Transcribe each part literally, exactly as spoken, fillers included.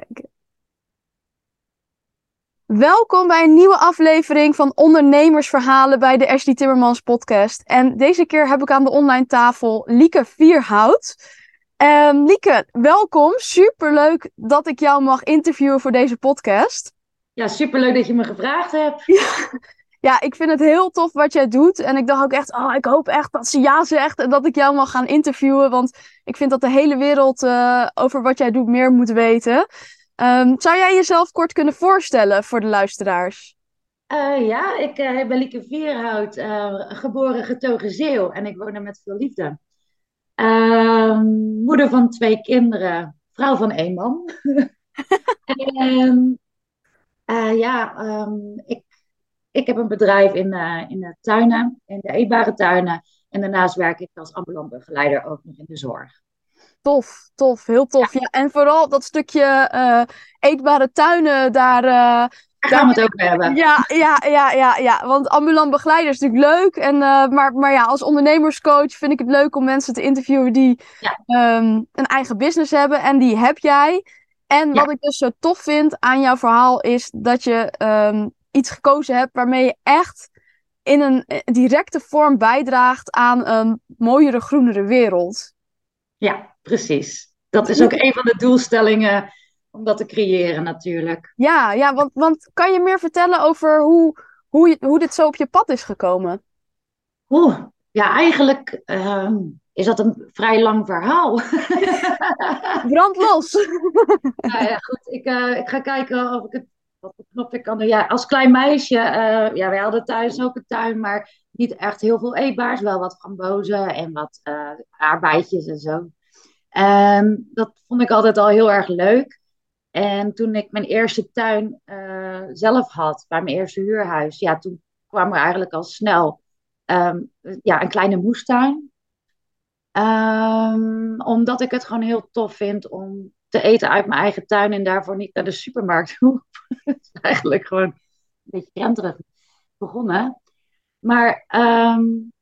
kijken. Welkom bij een nieuwe aflevering van Ondernemersverhalen bij de Ashley Timmermans podcast. En deze keer heb ik aan de online tafel Lieke Vierhout. Um, Lieke, welkom. Superleuk dat ik jou mag interviewen voor deze podcast. Ja, superleuk dat je me gevraagd hebt. Ja, ja, ik vind het heel tof wat jij doet. En ik dacht ook echt, oh, ik hoop echt dat ze ja zegt en dat ik jou mag gaan interviewen. Want ik vind dat de hele wereld uh, over wat jij doet meer moet weten. Um, zou jij jezelf kort kunnen voorstellen voor de luisteraars? Uh, ja, ik uh, ben Lieke Vierhout, uh, geboren getogen Zeeuw en ik woon er met veel liefde. Uh, moeder van twee kinderen, vrouw van één man. en, uh, ja, um, ik, ik heb een bedrijf in, uh, in de tuinen, in de eetbare tuinen. En daarnaast werk ik als ambulant begeleider ook nog in de zorg. Tof, tof, heel tof. Ja. Ja, en vooral dat stukje uh, eetbare tuinen, daar, uh, daar gaan we het ook hebben. Ja, ja, ja, ja, ja. Want ambulant begeleider is natuurlijk leuk. En, uh, maar, maar ja, als ondernemerscoach vind ik het leuk om mensen te interviewen die ja. um, een eigen business hebben. En die heb jij. En wat ja. ik dus zo tof vind aan jouw verhaal is dat je um, iets gekozen hebt waarmee je echt in een directe vorm bijdraagt aan een mooiere, groenere wereld. Ja. Precies. Dat is ook een van de doelstellingen om dat te creëren natuurlijk. Ja, ja want, want kan je meer vertellen over hoe, hoe, je, hoe dit zo op je pad is gekomen? Oeh, ja, eigenlijk uh, is dat een vrij lang verhaal. Brand los! Nou ja, goed. Ik, uh, ik ga kijken of ik het wat knop ik kan doen. Ja, als klein meisje, uh, ja, wij hadden thuis ook een tuin, maar niet echt heel veel eetbaars. Wel wat frambozen en wat uh, aardbeidjes en zo. En dat vond ik altijd al heel erg leuk. En toen ik mijn eerste tuin uh, zelf had, bij mijn eerste huurhuis, ja, toen kwam er eigenlijk al snel um, ja, een kleine moestuin. Um, omdat ik het gewoon heel tof vind om te eten uit mijn eigen tuin en daarvoor niet naar de supermarkt hoef. Het is eigenlijk gewoon een beetje renterig begonnen. Maar... Um,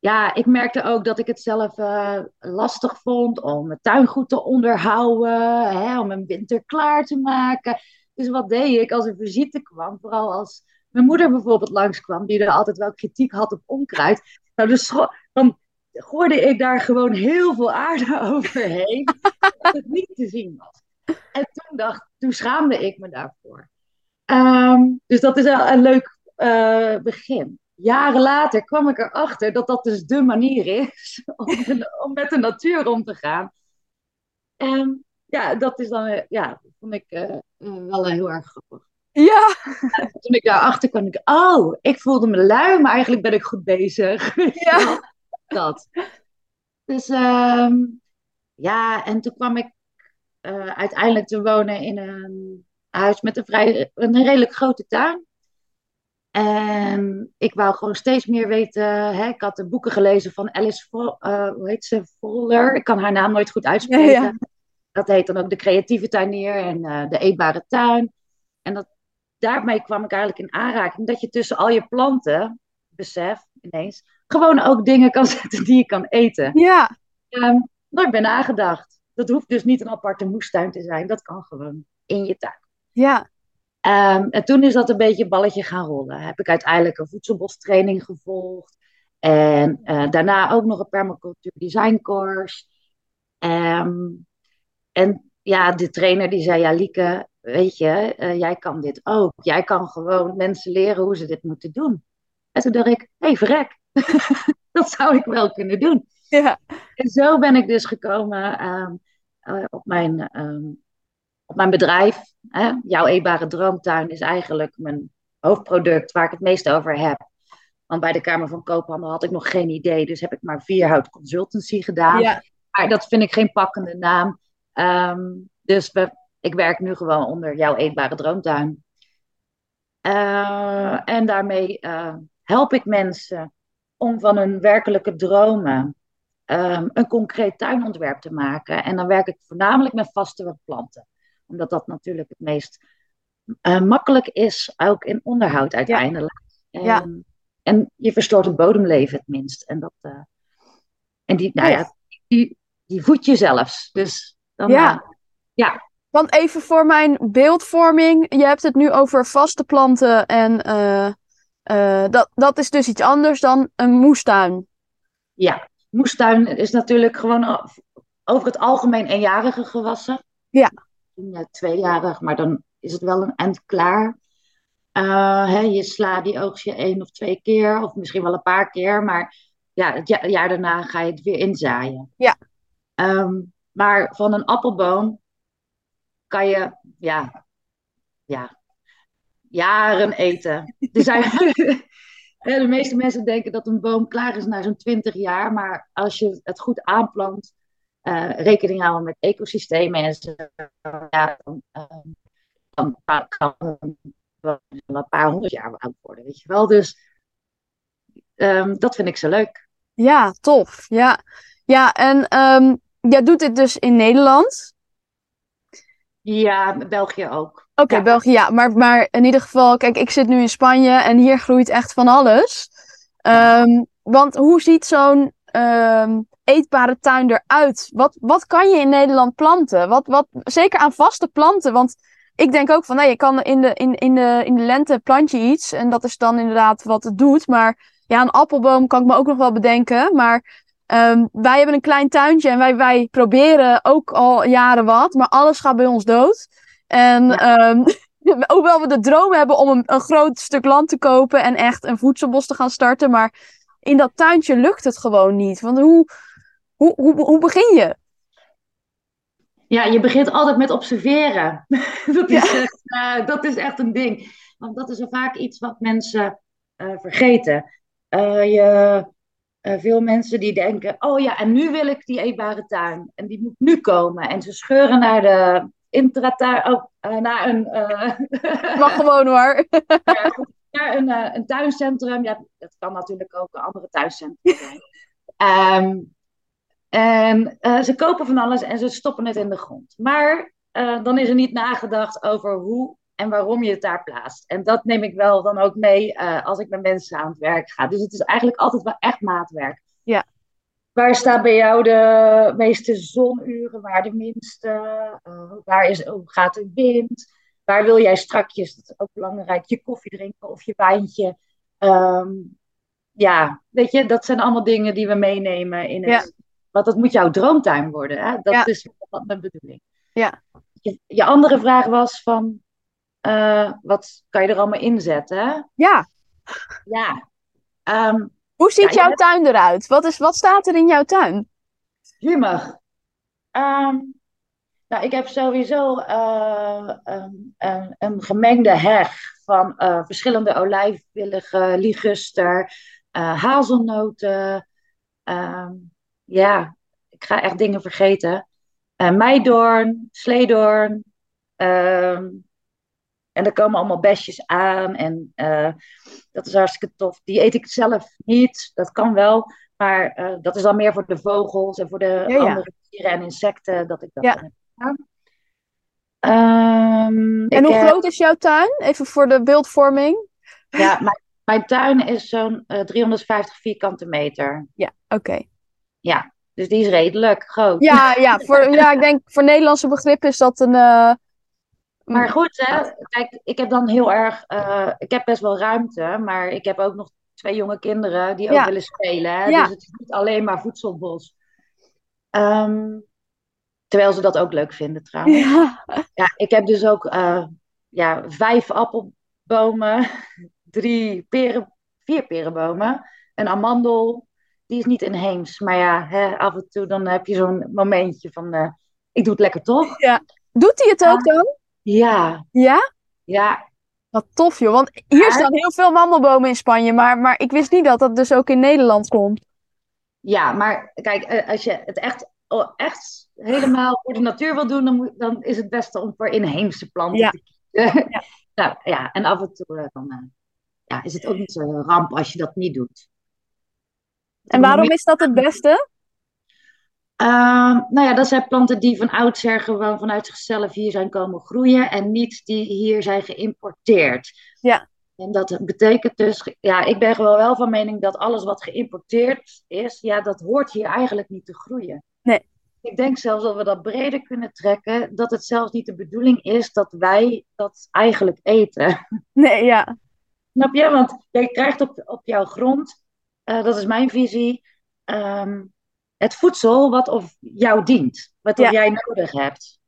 Ja, ik merkte ook dat ik het zelf uh, lastig vond om mijn tuin goed te onderhouden, hè, om mijn winter klaar te maken. Dus wat deed ik als er visite kwam? Vooral als mijn moeder bijvoorbeeld langskwam, die er altijd wel kritiek had op onkruid. Nou, dus scho- dan gooide ik daar gewoon heel veel aarde overheen, dat het niet te zien was. En toen, dacht, toen schaamde ik me daarvoor. Um, dus dat is een, een leuk uh, begin. Jaren later kwam ik erachter dat dat dus de manier is om, de, om met de natuur om te gaan. En ja, dat is dan, ja, vond ik uh, wel heel erg grappig. Ja. En toen ik daarachter kwam, ik, oh, ik voelde me lui, maar eigenlijk ben ik goed bezig. Ja. Dat. Dus um, ja, en toen kwam ik uh, uiteindelijk te wonen in een huis met een, vrij, een redelijk grote tuin. En ik wou gewoon steeds meer weten. Hè? Ik had de boeken gelezen van Alice Vol- uh, hoe heet ze? Fuller. Ik kan haar naam nooit goed uitspreken. Ja, ja. Dat heet dan ook De Creatieve Tuinier en uh, De Eetbare Tuin. En dat, daarmee kwam ik eigenlijk in aanraking. Dat je tussen al je planten, besef ineens, gewoon ook dingen kan zetten die je kan eten. Ja. Um, nooit bij nagedacht. Dat hoeft dus niet een aparte moestuin te zijn. Dat kan gewoon in je tuin. Ja. Um, en toen is dat een beetje balletje gaan rollen. Heb ik uiteindelijk een voedselbostraining gevolgd. En uh, daarna ook nog een permacultuur designcourse. Um, en ja, de trainer die zei, ja Lieke, weet je, uh, jij kan dit ook. Jij kan gewoon mensen leren hoe ze dit moeten doen. En toen dacht ik, hé hey, verrek, dat zou ik wel kunnen doen. Ja. En zo ben ik dus gekomen um, uh, op mijn... Um, Op mijn bedrijf, hè? Jouw Eetbare Droomtuin is eigenlijk mijn hoofdproduct waar ik het meest over heb. Want bij de Kamer van Koophandel had ik nog geen idee, dus heb ik maar Vierhout Consultancy gedaan. Ja. Maar dat vind ik geen pakkende naam. Um, dus we, ik werk nu gewoon onder Jouw Eetbare Droomtuin. Uh, en daarmee uh, help ik mensen om van hun werkelijke dromen um, een concreet tuinontwerp te maken. En dan werk ik voornamelijk met vaste planten. Omdat dat natuurlijk het meest uh, makkelijk is, ook in onderhoud uiteindelijk. Ja. En, ja. en je verstoort het bodemleven het minst. En, dat, uh, en die, nou ja, die, die voed je zelfs. Dus dan, ja. Uh, ja. Want even voor mijn beeldvorming, je hebt het nu over vaste planten en uh, uh, dat, dat is dus iets anders dan een moestuin. Ja, moestuin is natuurlijk gewoon over het algemeen eenjarige gewassen. Ja. Tweejarig, maar dan is het wel een end klaar. Uh, hè, je slaat die oogstje één of twee keer, of misschien wel een paar keer, maar ja, het jaar, jaar daarna ga je het weer inzaaien. Ja. Um, maar van een appelboom kan je ja, ja, jaren eten. Er zijn, de meeste mensen denken dat een boom klaar is na zo'n twintig jaar, maar als je het goed aanplant, uh, rekening houden met ecosystemen en zo, ja, dan, dan kan wel een paar honderd jaar oud worden, weet je wel. Dus um, dat vind ik zo leuk. Ja, tof. Ja, ja en um, jij doet dit dus in Nederland? Ja, België ook. Oké, okay, ja. België, ja. Maar, maar in ieder geval, kijk, ik zit nu in Spanje en hier groeit echt van alles. Um, want hoe ziet zo'n um, eetbare tuin eruit? Wat, wat kan je in Nederland planten? Wat, wat, zeker aan vaste planten, want ik denk ook van, nee, je kan in de, in, in de, in de lente plant je iets en dat is dan inderdaad wat het doet. Maar ja, een appelboom kan ik me ook nog wel bedenken, maar... Um, wij hebben een klein tuintje en wij, wij proberen ook al jaren wat, maar alles gaat bij ons dood. En ja. um, hoewel we de droom hebben om een, een groot stuk land te kopen en echt een voedselbos te gaan starten, maar in dat tuintje lukt het gewoon niet. Want hoe, hoe, hoe, hoe begin je? Ja, je begint altijd met observeren. dat, is ja. echt, uh, dat is echt een ding. Want dat is vaak iets wat mensen uh, vergeten. Uh, je... Uh, veel mensen die denken, oh ja, en nu wil ik die eetbare tuin. En die moet nu komen. En ze scheuren naar de intratuin. Oh, uh, naar een... Uh, mag gewoon hoor. naar, naar een, uh, een tuincentrum. Ja, dat kan natuurlijk ook een andere tuincentrum zijn. um, en uh, ze kopen van alles en ze stoppen het in de grond. Maar uh, dan is er niet nagedacht over hoe en waarom je het daar plaatst. En dat neem ik wel dan ook mee uh, als ik met mensen aan het werk ga. Dus het is eigenlijk altijd wel echt maatwerk. Ja. Waar staat bij jou de meeste zonuren? Waar de minste? Uh, waar is, hoe gaat de wind? Waar wil jij strakjes? Dat is ook belangrijk. Je koffie drinken of je wijntje. Um, ja, weet je, dat zijn allemaal dingen die we meenemen in het. Ja. Want dat moet jouw droomtuin worden. Hè? Dat ja. is wat mijn bedoeling. Ja. Je, je andere vraag was van... Uh, wat kan je er allemaal in zetten? Ja. ja. Um, Hoe ziet ja, jouw tuin eruit? Wat, is, wat staat er in jouw tuin? Jummer. Um, nou, ik heb sowieso uh, um, um, een gemengde heg van uh, verschillende olijfwilligen, liguster, uh, hazelnoten. Um, ja, ik ga echt dingen vergeten. Uh, meidoorn, sleedoorn. Um, En er komen allemaal besjes aan. En uh, dat is hartstikke tof. Die eet ik zelf niet. Dat kan wel. Maar uh, dat is dan meer voor de vogels. En voor de ja, andere dieren ja. en insecten. Dat ik dat ja. heb gedaan. Um, en hoe heb... groot is jouw tuin? Even voor de beeldvorming. Ja, mijn, mijn tuin is zo'n uh, driehonderdvijftig vierkante meter. Ja, oké. Okay. Ja, dus die is redelijk groot. Ja, ja, voor, ja, ik denk voor Nederlandse begrip is dat een... Uh... Maar goed, hè? Kijk, ik heb dan heel erg... Uh, ik heb best wel ruimte, maar ik heb ook nog twee jonge kinderen die ook ja. willen spelen. Hè? Ja. Dus het is niet alleen maar voedselbos. Um, terwijl ze dat ook leuk vinden trouwens. Ja. Ja, ik heb dus ook uh, ja, vijf appelbomen, drie peren, vier perenbomen, een amandel. Die is niet inheems, maar ja, hè, af en toe dan heb je zo'n momentje van... Uh, ik doe het lekker toch? Ja. Doet hij het ook dan? Ja. Ja? Ja. Wat tof joh, want hier ja. staan heel veel mandelbomen in Spanje, maar, maar ik wist niet dat dat dus ook in Nederland komt. Ja, maar kijk, als je het echt, echt helemaal voor de natuur wil doen, dan, dan is het beste om voor inheemse planten ja. te kiezen. Ja. Nou ja, en af en toe dan, ja, is het ook niet zo'n ramp als je dat niet doet. En waarom is dat het beste? Uh, nou ja, dat zijn planten die van oudsher gewoon vanuit zichzelf hier zijn komen groeien en niet die hier zijn geïmporteerd. Ja. En dat betekent dus, ja, ik ben gewoon wel van mening dat alles wat geïmporteerd is, ja, dat hoort hier eigenlijk niet te groeien. Nee. Ik denk zelfs dat we dat breder kunnen trekken, dat het zelfs niet de bedoeling is dat wij dat eigenlijk eten. Nee, ja. Snap je? Want jij krijgt op, op jouw grond, uh, dat is mijn visie, um, het voedsel wat of jou dient. Wat ja. of jij nodig hebt.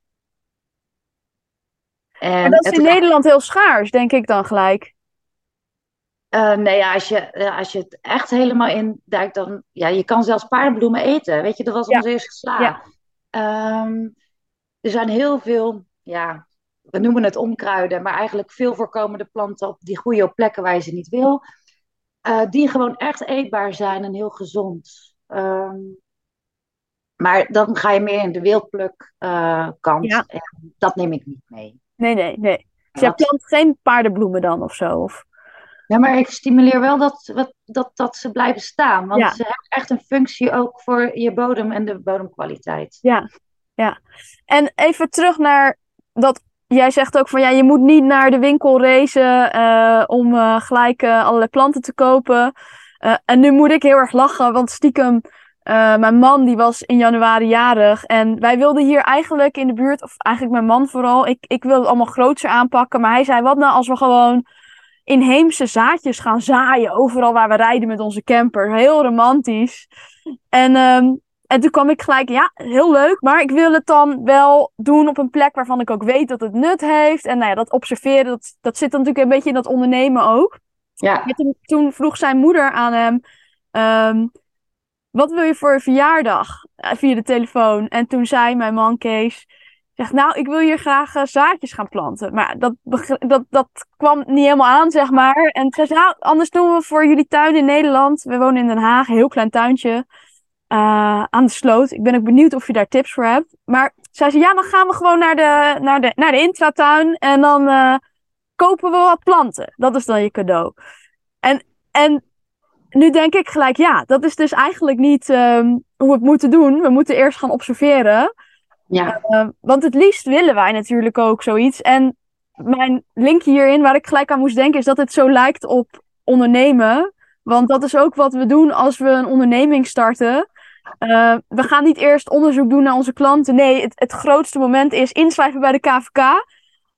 En maar dat is in het... Nederland heel schaars, denk ik dan gelijk. Uh, nee, als je, als je het echt helemaal induikt, dan... Ja, je kan zelfs paardenbloemen eten. Weet je, dat was ja. onze eerste sla. Ja. Um, er zijn heel veel, ja, we noemen het onkruiden, maar eigenlijk veel voorkomende planten op die groeien op plekken waar je ze niet wil. Uh, die gewoon echt eetbaar zijn en heel gezond. Um, maar dan ga je meer in de wildpluk uh, kant. Ja. En dat neem ik niet mee. Nee, nee, nee. Dus jij plant geen paardenbloemen dan of zo? Of... Ja, maar ik stimuleer wel dat, dat, dat, dat ze blijven staan. Want ja. ze hebben echt een functie ook voor je bodem en de bodemkwaliteit. Ja, ja. En even terug naar dat... Jij zegt ook van ja, je moet niet naar de winkel racen uh, om uh, gelijk uh, allerlei planten te kopen. Uh, en nu moet ik heel erg lachen, want stiekem... Uh, mijn man die was in januari jarig en wij wilden hier eigenlijk in de buurt... Of eigenlijk mijn man vooral, ik, ik wilde het allemaal grootser aanpakken. Maar hij zei, wat nou als we gewoon... inheemse zaadjes gaan zaaien. Overal waar we rijden met onze camper. Heel romantisch. En, um, en toen kwam ik gelijk. Ja, heel leuk. Maar ik wil het dan wel doen op een plek waarvan ik ook weet dat het nut heeft. En nou ja, dat observeren. Dat, dat zit dan natuurlijk een beetje in dat ondernemen ook. Ja. En toen, toen vroeg zijn moeder aan hem. Um, wat wil je voor een verjaardag? Via de telefoon. En toen zei mijn man Kees. Zeg, nou, ik wil hier graag uh, zaadjes gaan planten. Maar dat, dat, dat kwam niet helemaal aan, zeg maar. En toen zei ze, nou, anders doen we voor jullie tuin in Nederland. We wonen in Den Haag, een heel klein tuintje uh, aan de sloot. Ik ben ook benieuwd of je daar tips voor hebt. Maar zei ze, ja, dan gaan we gewoon naar de, naar de, naar de intratuin. En dan uh, kopen we wat planten. Dat is dan je cadeau. En, en nu denk ik gelijk, ja, dat is dus eigenlijk niet um, hoe we het moeten doen. We moeten eerst gaan observeren. Ja. Uh, want het liefst willen wij natuurlijk ook zoiets. En mijn linkje hierin, waar ik gelijk aan moest denken, is dat het zo lijkt op ondernemen. Want dat is ook wat we doen als we een onderneming starten. Uh, we gaan niet eerst onderzoek doen naar onze klanten. Nee, het, het grootste moment is inschrijven bij de K V K.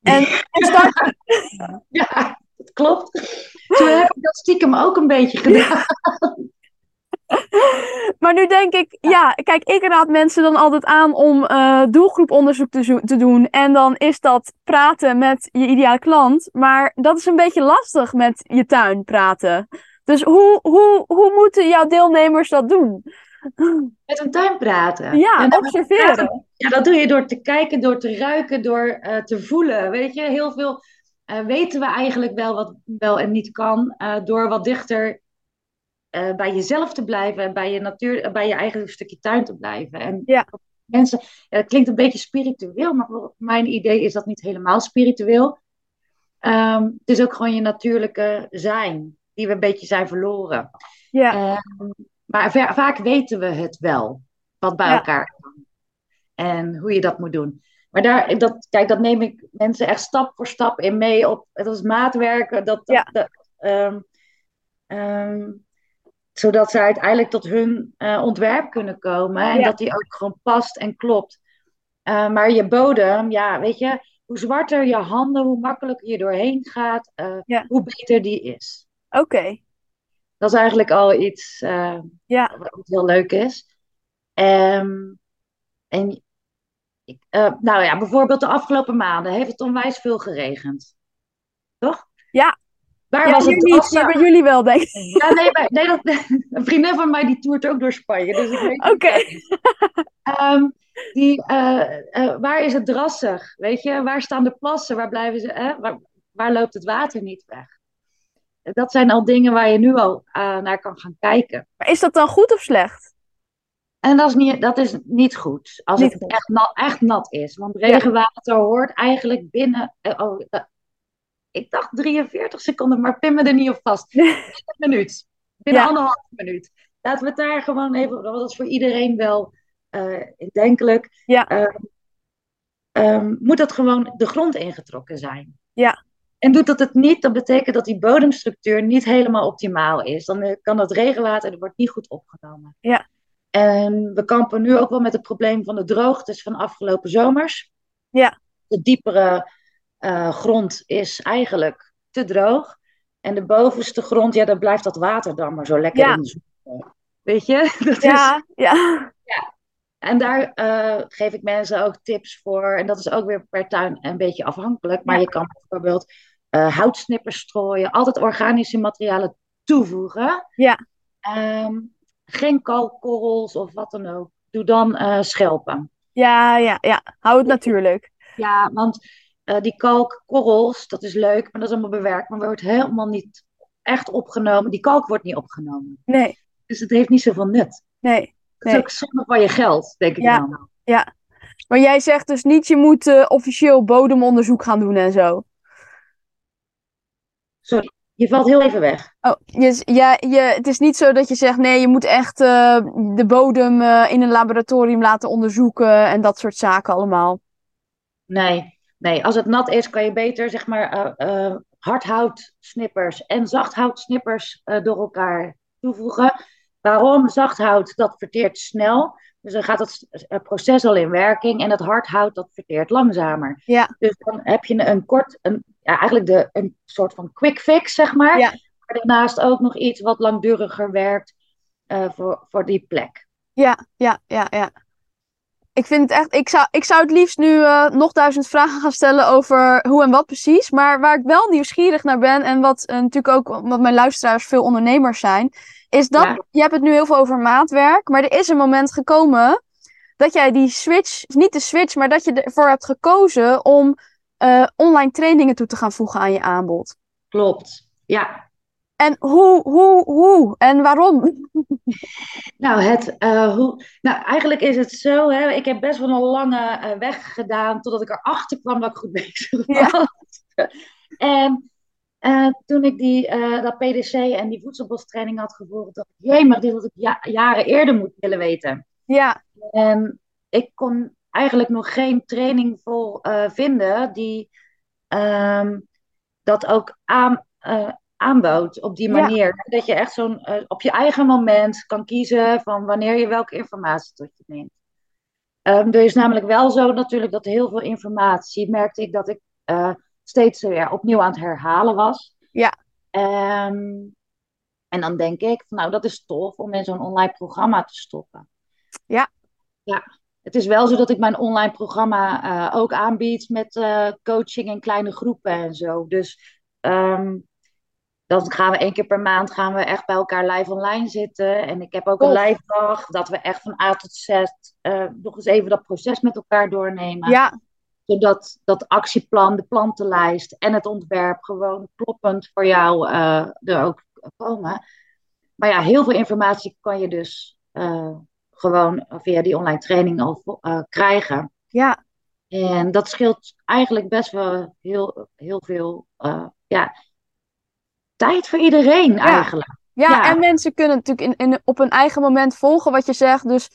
En, en starten. Ja, dat klopt. Toen heb ik dat stiekem ook een beetje gedaan. Ja. Maar nu denk ik, ja, kijk, ik raad mensen dan altijd aan om uh, doelgroeponderzoek te, zo- te doen. En dan is dat praten met je ideale klant. Maar dat is een beetje lastig met je tuin praten. Dus hoe, hoe, hoe moeten jouw deelnemers dat doen? Met een tuin praten. Ja, en observeren. Praten, ja, dat doe je door te kijken, door te ruiken, door uh, te voelen. Weet je, heel veel uh, weten we eigenlijk wel wat wel en niet kan uh, door wat dichter... Uh, bij jezelf te blijven en bij je natuur, uh, bij je eigen stukje tuin te blijven. En ja. mensen, ja, dat klinkt een beetje spiritueel, maar voor mijn idee is dat niet helemaal spiritueel. Um, het is ook gewoon je natuurlijke zijn, die we een beetje zijn verloren. Ja. Um, maar ver, vaak weten we het wel, wat bij ja. elkaar kan en hoe je dat moet doen. Maar daar, dat, kijk, dat neem ik mensen echt stap voor stap in mee op. Dat is maatwerken, dat. dat, ja. dat um, um, zodat ze uiteindelijk tot hun uh, ontwerp kunnen komen. En ja. dat die ook gewoon past en klopt. Uh, maar je bodem, ja, weet je... Hoe zwarter je handen, hoe makkelijker je doorheen gaat... Uh, ja. hoe beter die is. Oké. Okay. Dat is eigenlijk al iets uh, ja. wat heel leuk is. Um, en, ik, uh, nou ja, bijvoorbeeld de afgelopen maanden... heeft het onwijs veel geregend. Toch? Ja. Daar ja, was het niet, afza- maar bij jullie wel, denk ik. Ja, nee, bij, nee dat, een vriendin van mij die toert ook door Spanje. Dus ik weet Oké. Okay. Um, uh, uh, waar is het drassig? Weet je, waar staan de plassen? Waar blijven ze? Eh? Waar, waar loopt het water niet weg? Dat zijn al dingen waar je nu al uh, naar kan gaan kijken. Maar is dat dan goed of slecht? En dat is niet, dat is niet goed. Als niet het goed. Echt, nat, echt nat is. Want regenwater ja. hoort eigenlijk binnen... Uh, oh, uh, Ik dacht drieënveertig seconden, maar pin me er niet op vast. Binnen een minuut. Binnen ja. anderhalf minuut. Laten we het daar gewoon even... Dat is voor iedereen wel uh, denkelijk. Ja. Uh, um, moet dat gewoon de grond ingetrokken zijn. Ja. En doet dat het niet, dat betekent dat die bodemstructuur niet helemaal optimaal is. Dan kan dat regenwater en dat wordt niet goed opgenomen. Ja. En we kampen nu ook wel met het probleem van de droogtes van de afgelopen zomers. Ja. De diepere uh, grond is eigenlijk te droog. En de bovenste grond, ja, dan blijft dat water dan maar zo lekker ja. in zoeken. Weet je? Dat ja, is... ja. ja. En daar uh, geef ik mensen ook tips voor. En dat is ook weer per tuin een beetje afhankelijk. Maar ja. je kan bijvoorbeeld uh, houtsnippers strooien. Altijd organische materialen toevoegen. Ja. Um, geen kalkkorrels of wat dan ook. Doe dan uh, schelpen. Ja, ja, ja. Hou het natuurlijk. Ja, want uh, die kalkkorrels, dat is leuk. Maar dat is allemaal bewerkt. Maar wordt helemaal niet echt opgenomen. Die kalk wordt niet opgenomen. Nee. Dus het heeft niet zoveel nut. Nee. Het is ook zonde van je geld, denk ik. Ja, nou. ja. Maar jij zegt dus niet, je moet uh, officieel bodemonderzoek gaan doen en zo. Sorry, je valt heel even weg. Oh, je, ja, je, het is niet zo dat je zegt, nee, je moet echt uh, de bodem uh, in een laboratorium laten onderzoeken en dat soort zaken allemaal. Nee, nee. Als het nat is, kan je beter, zeg maar, uh, uh, hardhoutsnippers en zachthoutsnippers uh, door elkaar toevoegen. Waarom? Zachthout, dat verteert snel. Dus dan gaat het proces al in werking. En dat hardhout, dat verteert langzamer. Ja. Dus dan heb je een kort, een, ja, eigenlijk de, een soort van quick fix, zeg maar. Ja. Maar daarnaast ook nog iets wat langduriger werkt uh, voor, voor die plek. Ja, ja, ja, ja. Ik vind het echt, ik zou, ik zou het liefst nu uh, nog duizend vragen gaan stellen over hoe en wat precies. Maar waar ik wel nieuwsgierig naar ben en wat uh, natuurlijk ook, wat mijn luisteraars veel ondernemers zijn, is dat, ja. je hebt het nu heel veel over maatwerk, maar er is een moment gekomen dat jij die switch, niet de switch, maar dat je ervoor hebt gekozen om uh, online trainingen toe te gaan voegen aan je aanbod. Klopt, ja. En hoe, hoe, hoe en waarom? Nou, het, uh, hoe... nou eigenlijk is het zo, hè, ik heb best wel een lange uh, weg gedaan totdat ik erachter kwam dat ik goed bezig was. Ja. En uh, toen ik die, uh, dat P D C en die voedselbostraining had gevoerd, dacht ik, jee, maar dit had ik ja- jaren eerder moeten willen weten. Ja. En ik kon eigenlijk nog geen training voor uh, vinden die um, dat ook aan... Uh, aanbood op die manier. Ja. Dat je echt zo'n uh, op je eigen moment kan kiezen van wanneer je welke informatie tot je neemt. Um, er is namelijk wel zo natuurlijk dat heel veel informatie, merkte ik dat ik uh, steeds weer opnieuw aan het herhalen was. Ja. Um, en dan denk ik, van, nou dat is tof om in zo'n online programma te stoppen. Ja. Ja. Het is wel zo dat ik mijn online programma uh, ook aanbied met uh, coaching in kleine groepen en zo. Dus um, dan gaan we één keer per maand gaan we echt bij elkaar live online zitten. En ik heb ook een live dag. Dat we echt van A tot Z uh, nog eens even dat proces met elkaar doornemen. Ja. Zodat dat actieplan, de plantenlijst en het ontwerp gewoon kloppend voor jou uh, er ook komen. Maar ja, heel veel informatie kan je dus uh, gewoon via die online training al uh, krijgen. Ja. En dat scheelt eigenlijk best wel heel, heel veel... Uh, ja, tijd voor iedereen ja. eigenlijk. Ja, ja, en mensen kunnen natuurlijk in, in, op hun eigen moment volgen wat je zegt. Dus,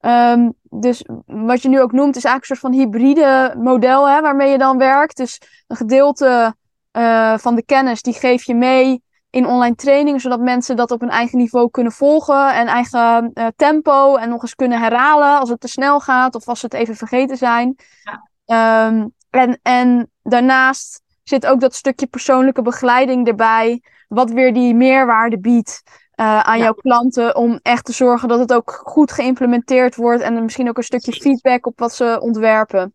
um, dus wat je nu ook noemt is eigenlijk een soort van hybride model, hè, waarmee je dan werkt. Dus een gedeelte uh, van de kennis die geef je mee in online training, zodat mensen dat op hun eigen niveau kunnen volgen en eigen uh, tempo en nog eens kunnen herhalen als het te snel gaat of als ze het even vergeten zijn. Ja. Um, en, en daarnaast zit ook dat stukje persoonlijke begeleiding erbij, wat weer die meerwaarde biedt uh, aan ja. jouw klanten, om echt te zorgen dat het ook goed geïmplementeerd wordt en misschien ook een stukje feedback op wat ze ontwerpen.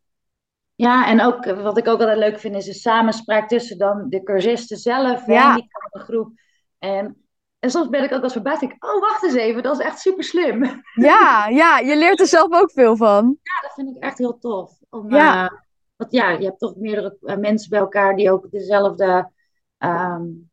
Ja, en ook wat ik ook altijd leuk vind is de samenspraak tussen dan de cursisten zelf ja. en die groep. En, en soms ben ik ook als verbaasd, denk ik, oh wacht eens even, dat is echt super slim. Ja, ja, je leert er zelf ook veel van. Ja, dat vind ik echt heel tof. Om, ja. Uh, Want ja, je hebt toch meerdere uh, mensen bij elkaar die ook dezelfde um,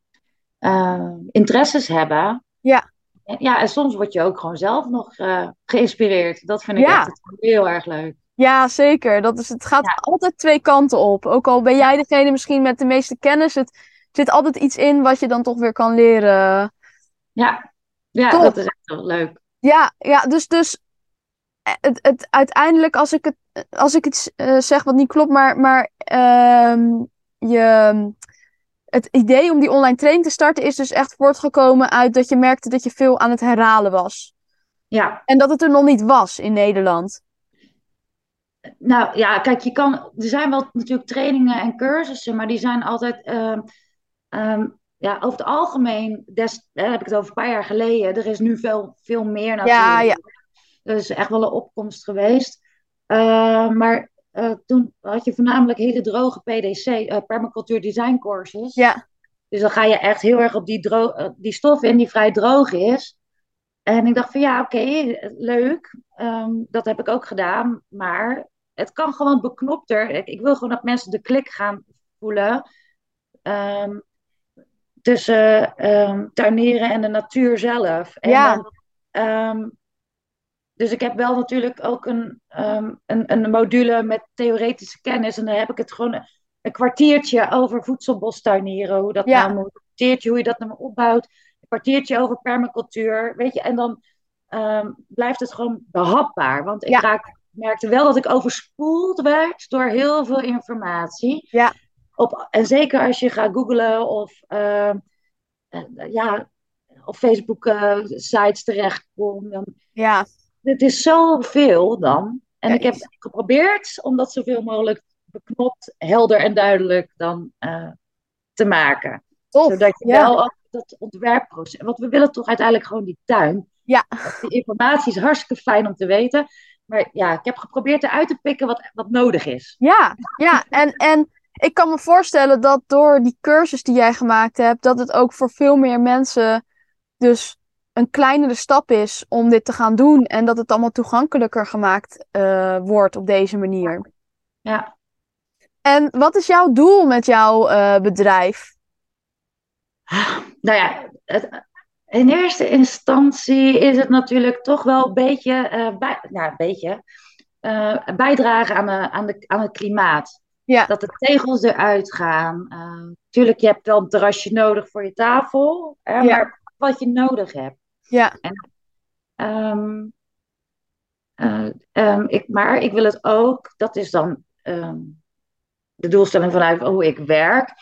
uh, interesses hebben. Ja. En, ja, en soms word je ook gewoon zelf nog uh, geïnspireerd. Dat vind ik ja. echt heel erg leuk. Ja, zeker. Dat is, het gaat ja. altijd twee kanten op. Ook al ben jij degene misschien met de meeste kennis, het zit altijd iets in wat je dan toch weer kan leren. Ja, ja dat is echt wel leuk. Ja, ja dus... dus... Het, het, uiteindelijk, als ik, het, als ik iets uh, zeg wat niet klopt, maar, maar uh, je, het idee om die online training te starten is dus echt voortgekomen uit dat je merkte dat je veel aan het herhalen was. Ja. En dat het er nog niet was in Nederland. Nou ja, kijk, je kan, er zijn wel natuurlijk trainingen en cursussen, maar die zijn altijd, uh, um, ja, over het algemeen, des, daar heb ik het over een paar jaar geleden, er is nu veel, veel meer natuurlijk. Ja, ja. Er is echt wel een opkomst geweest. Uh, maar uh, toen had je voornamelijk hele droge P D C, uh, permacultuur design courses. Ja. Dus dan ga je echt heel erg op die, droog, uh, die stof in die vrij droog is. En ik dacht van ja, oké, okay, leuk. Um, dat heb ik ook gedaan. Maar het kan gewoon beknopter. Ik, ik wil gewoon dat mensen de klik gaan voelen. Um, tussen um, tuinieren en de natuur zelf. En ja. Dan, um, dus ik heb wel natuurlijk ook een, um, een, een module met theoretische kennis. En dan heb ik het gewoon een, een kwartiertje over voedselbostuinieren. Hoe dat ja. nou moet. Een kwartiertje hoe je dat nou opbouwt. Kwartiertje over permacultuur, weet je, en dan um, blijft het gewoon behapbaar. Want ik ja. raak, merkte wel dat ik overspoeld werd door heel veel informatie. Ja. Op, en zeker als je gaat googlen of uh, uh, ja, op Facebook uh, sites terechtkomt. Dan, ja. Het is zoveel dan. En ja, ik heb geprobeerd om dat zoveel mogelijk beknopt, helder en duidelijk dan uh, te maken. Tof, zodat je ja. wel dat ontwerpproces. Want we willen toch uiteindelijk gewoon die tuin. Ja. Die informatie is hartstikke fijn om te weten. Maar ja, ik heb geprobeerd eruit te pikken wat, wat nodig is. Ja, ja. En, en ik kan me voorstellen dat door die cursus die jij gemaakt hebt, dat het ook voor veel meer mensen dus een kleinere stap is om dit te gaan doen. En dat het allemaal toegankelijker gemaakt uh, wordt op deze manier. Ja. En wat is jouw doel met jouw uh, bedrijf? Nou ja, het, in eerste instantie is het natuurlijk toch wel een beetje, uh, bij, nou, een beetje uh, bijdragen aan, de, aan, de, aan het klimaat. Ja. Dat de tegels eruit gaan. Uh, tuurlijk, je hebt wel een terrasje nodig voor je tafel, hè, ja. maar wat je nodig hebt. Ja. En, um, uh, um, ik, maar ik wil het ook, dat is dan um, de doelstelling vanuit hoe ik werk,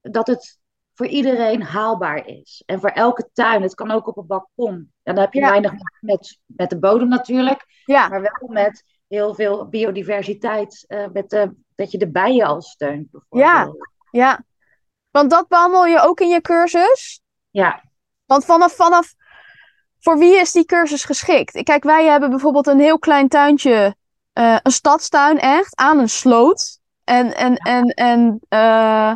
dat het voor iedereen haalbaar is. En voor elke tuin. Het kan ook op een balkon. En dan heb je ja. weinig met, met de bodem natuurlijk. Ja. Maar wel met heel veel biodiversiteit. Uh, met de, dat je de bijen al steunt. Ja. ja, want dat behandel je ook in je cursus? Ja. Want vanaf, vanaf... Voor wie is die cursus geschikt? Kijk, wij hebben bijvoorbeeld een heel klein tuintje. Uh, een stadstuin echt. Aan een sloot. En... en, ja. en, en uh,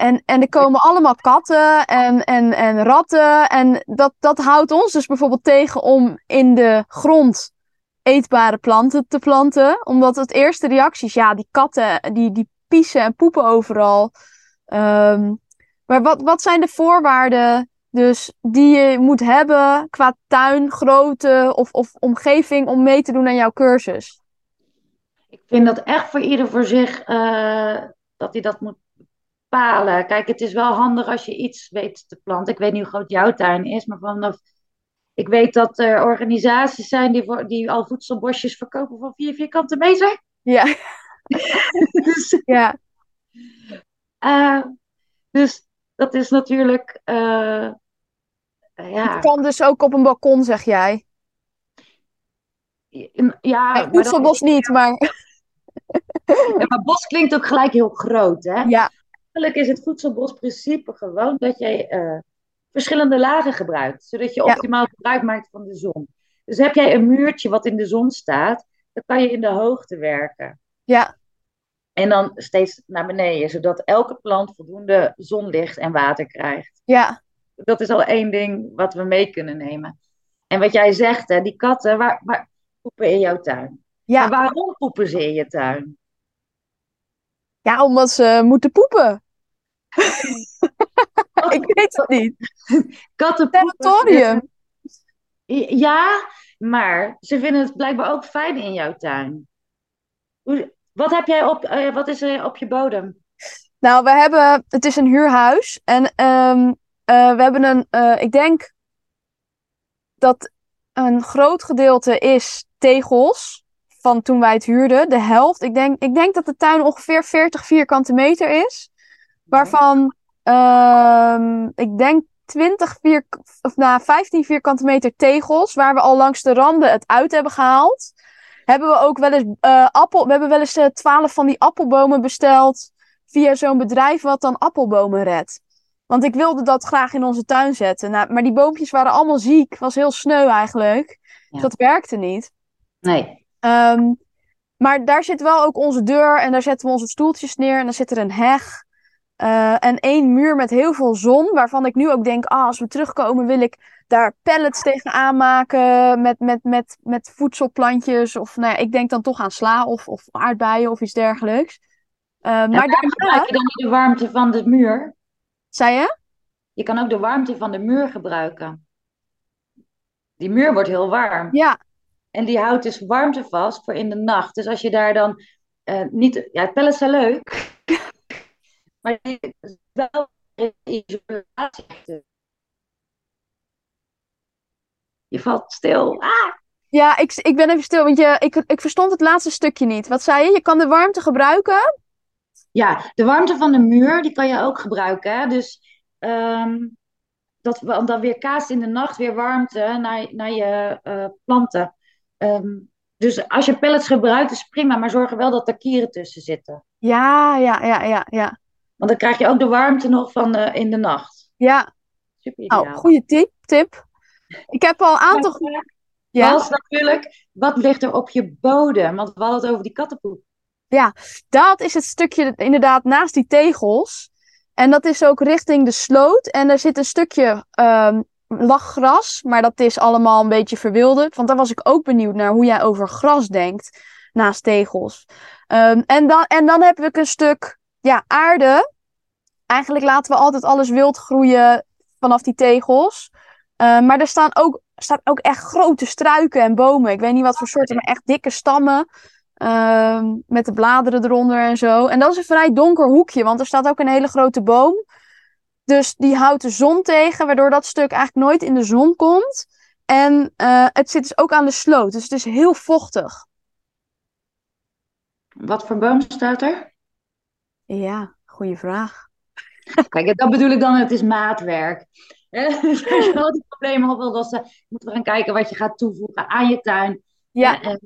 En, en er komen allemaal katten en, en, en ratten. En dat, dat houdt ons dus bijvoorbeeld tegen om in de grond eetbare planten te planten. Omdat het eerste reactie is, ja, die katten die, die piezen en poepen overal. Um, maar wat, wat zijn de voorwaarden dus die je moet hebben qua tuin, grootte of, of omgeving om mee te doen aan jouw cursus? Ik vind dat echt voor ieder voor zich uh, dat hij dat moet bepalen. Kijk, het is wel handig als je iets weet te planten. Ik weet niet hoe groot jouw tuin is, maar vanaf... Ik weet dat er organisaties zijn die, voor, die al voedselbosjes verkopen van vier vierkante meter. Ja. dus, ja. Uh, dus dat is natuurlijk... Uh, ja. Het kan dus ook op een balkon, zeg jij. Ja. Een voedselbos maar niet, maar... ja, maar bos klinkt ook gelijk heel groot, hè? Ja. Eigenlijk is het voedselbosprincipe gewoon dat je uh, verschillende lagen gebruikt. Zodat je ja. optimaal gebruik maakt van de zon. Dus heb jij een muurtje wat in de zon staat, dan kan je in de hoogte werken. Ja. En dan steeds naar beneden, zodat elke plant voldoende zonlicht en water krijgt. Ja. Dat is al één ding wat we mee kunnen nemen. En wat jij zegt, hè, die katten, waar, waar poepen in jouw tuin? Ja. Maar waarom poepen ze in je tuin? Ja, omdat ze moeten poepen. Ik weet het niet. Kattenpoepen. Territorium. Ja, maar ze vinden het blijkbaar ook fijn in jouw tuin. Wat heb jij op, uh, wat is er op je bodem? Nou, we hebben, het is een huurhuis. En um, uh, we hebben een, uh, ik denk dat een groot gedeelte is tegels. Van toen wij het huurden, de helft. Ik denk, ik denk dat de tuin ongeveer veertig vierkante meter is. Waarvan, uh, ik denk twintig vier, of nou, vijftien vierkante meter tegels, waar we al langs de randen het uit hebben gehaald. Hebben we ook wel eens uh, appel, we hebben wel eens twaalf uh, van die appelbomen besteld via zo'n bedrijf wat dan appelbomen redt. Want ik wilde dat graag in onze tuin zetten. Nou, maar die boompjes waren allemaal ziek. Was heel sneu eigenlijk. Ja. Dat werkte niet. Nee. Um, maar daar zit wel ook onze deur. En daar zetten we onze stoeltjes neer. En dan zit er een heg. Uh, en één muur met heel veel zon. Waarvan ik nu ook denk, ah, als we terugkomen wil ik daar pallets tegenaan maken. Met, met, met, met voedselplantjes. Of nou ja, ik denk dan toch aan sla of, of aardbeien of iets dergelijks. Uh, ja, maar daar gebruik je dan niet de warmte van de muur. Zei je? Je kan ook de warmte van de muur gebruiken. Die muur wordt heel warm. Ja. En die houdt dus warmte vast voor in de nacht. Dus als je daar dan uh, niet... Ja, pallets zijn leuk. Maar het is wel een isolatie. Je valt stil. Ah! Ja, ik, ik ben even stil. Want je, ik, ik verstond het laatste stukje niet. Wat zei je? Je kan de warmte gebruiken... Ja, de warmte van de muur, die kan je ook gebruiken. Hè? Dus um, dat dan weer kaast in de nacht weer warmte naar, naar je uh, planten. Um, dus als je pellets gebruikt, is prima. Maar zorg er wel dat er kieren tussen zitten. Ja, ja, ja, ja, ja. Want dan krijg je ook de warmte nog van de, in de nacht. Ja. Super ideaal. Oh, goede tip, tip. Ik heb al een aantal... Ja, ja. Als natuurlijk, wat ligt er op je bodem? Want we hadden het over die kattenpoep. Ja, dat is het stukje inderdaad naast die tegels. En dat is ook richting de sloot. En er zit een stukje um, laggras. Maar dat is allemaal een beetje verwilderd. Want daar was ik ook benieuwd naar hoe jij over gras denkt naast tegels. Um, en, dan, en dan heb ik een stuk ja, aarde. Eigenlijk laten we altijd alles wild groeien vanaf die tegels. Uh, maar er staan ook, staan ook echt grote struiken en bomen. Ik weet niet wat voor soorten, maar echt dikke stammen. Uh, met de bladeren eronder en zo. En dat is een vrij donker hoekje, want er staat ook een hele grote boom. Dus die houdt de zon tegen, waardoor dat stuk eigenlijk nooit in de zon komt. En uh, het zit dus ook aan de sloot, dus het is heel vochtig. Wat voor boom staat er? Ja, goede vraag. Kijk, dat bedoel ik dan, het is maatwerk. Dus als je wel die problemen op wil lossen, moeten we gaan kijken wat je gaat toevoegen aan je tuin. Ja. En,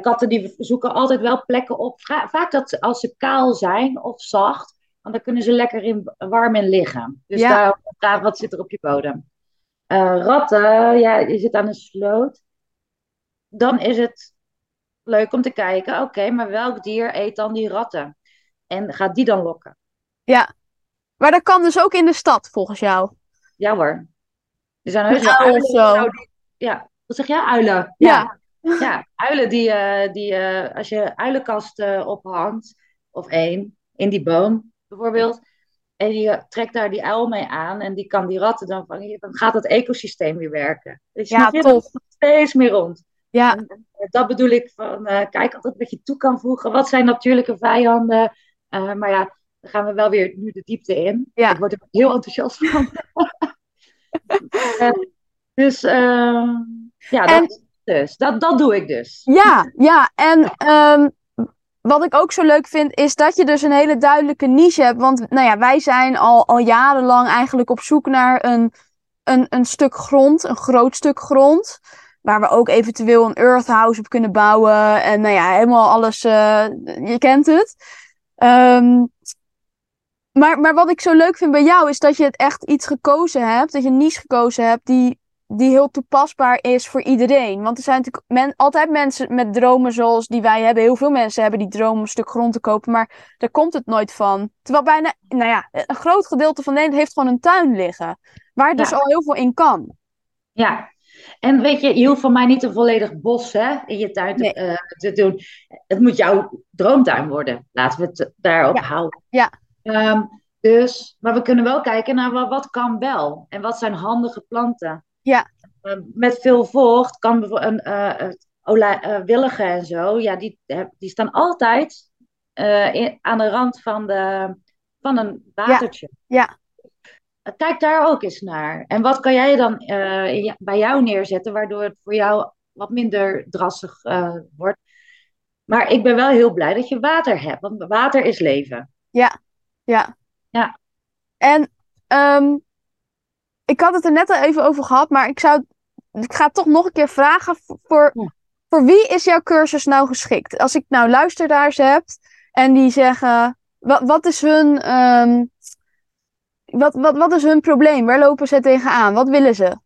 katten die zoeken altijd wel plekken op. Vaak dat als ze kaal zijn of zacht. Want dan kunnen ze lekker in, warm in liggen. Dus ja. Daar vraag wat zit er op je bodem. Uh, ratten, ja, je zit aan een sloot. Dan is het leuk om te kijken. Oké, okay, maar welk dier eet dan die ratten? En gaat die dan lokken? Ja, maar dat kan dus ook in de stad volgens jou. Ja hoor. Er zijn heus wel uilen. Zo. Ja, wat zeg jij? Uilen. Ja. ja. Ja, uilen die, uh, die uh, als je uilenkasten uh, ophangt, of één, in die boom bijvoorbeeld, en je trekt daar die uil mee aan en die kan die ratten dan vangen, dan gaat dat ecosysteem weer werken. Dus ja, je toch steeds meer rond. Ja. En, uh, dat bedoel ik van, uh, kijk altijd wat je toe kan voegen. Wat zijn natuurlijke vijanden? Uh, maar ja, daar gaan we wel weer nu de diepte in. Ja. Ik word er heel enthousiast van. uh, dus, uh, ja, dat en... Dus, dat, dat doe ik dus. Ja, ja. En um, wat ik ook zo leuk vind, is dat je dus een hele duidelijke niche hebt. Want nou ja, wij zijn al, al jarenlang eigenlijk op zoek naar een, een, een stuk grond, een groot stuk grond. Waar we ook eventueel een earthhouse op kunnen bouwen. En nou ja, helemaal alles, uh, je kent het. Um, maar, maar wat ik zo leuk vind bij jou, is dat je het echt iets gekozen hebt. Dat je een niche gekozen hebt die... die heel toepasbaar is voor iedereen. Want er zijn natuurlijk men, altijd mensen met dromen zoals die wij hebben. Heel veel mensen hebben die droom om een stuk grond te kopen. Maar daar komt het nooit van. Terwijl bijna, nou ja, een groot gedeelte van Nederland heeft gewoon een tuin liggen. Waar het ja. dus al heel veel in kan. Ja. En weet je, je hoeft van mij niet een volledig bos hè, in je tuin te, nee. uh, te doen. Het moet jouw droomtuin worden. Laten we het daarop ja. houden. Ja. Um, dus, maar we kunnen wel kijken naar wat, wat kan wel. En wat zijn handige planten. Ja. Met veel vocht kan bijvoorbeeld uh, uh, willigen en zo, ja, die, die staan altijd uh, in, aan de rand van, de, van een watertje. Ja. Ja. Kijk daar ook eens naar. En wat kan jij dan uh, in, bij jou neerzetten, waardoor het voor jou wat minder drassig uh, wordt. Maar ik ben wel heel blij dat je water hebt, want water is leven. Ja, ja. Ja. En... Um... ik had het er net al even over gehad, maar ik, zou, ik ga toch nog een keer vragen. Voor, ja. voor wie is jouw cursus nou geschikt? Als ik nou luisteraars heb en die zeggen, wat, wat is hun... Um, Wat, wat, wat is hun probleem? Waar lopen ze tegenaan? Wat willen ze?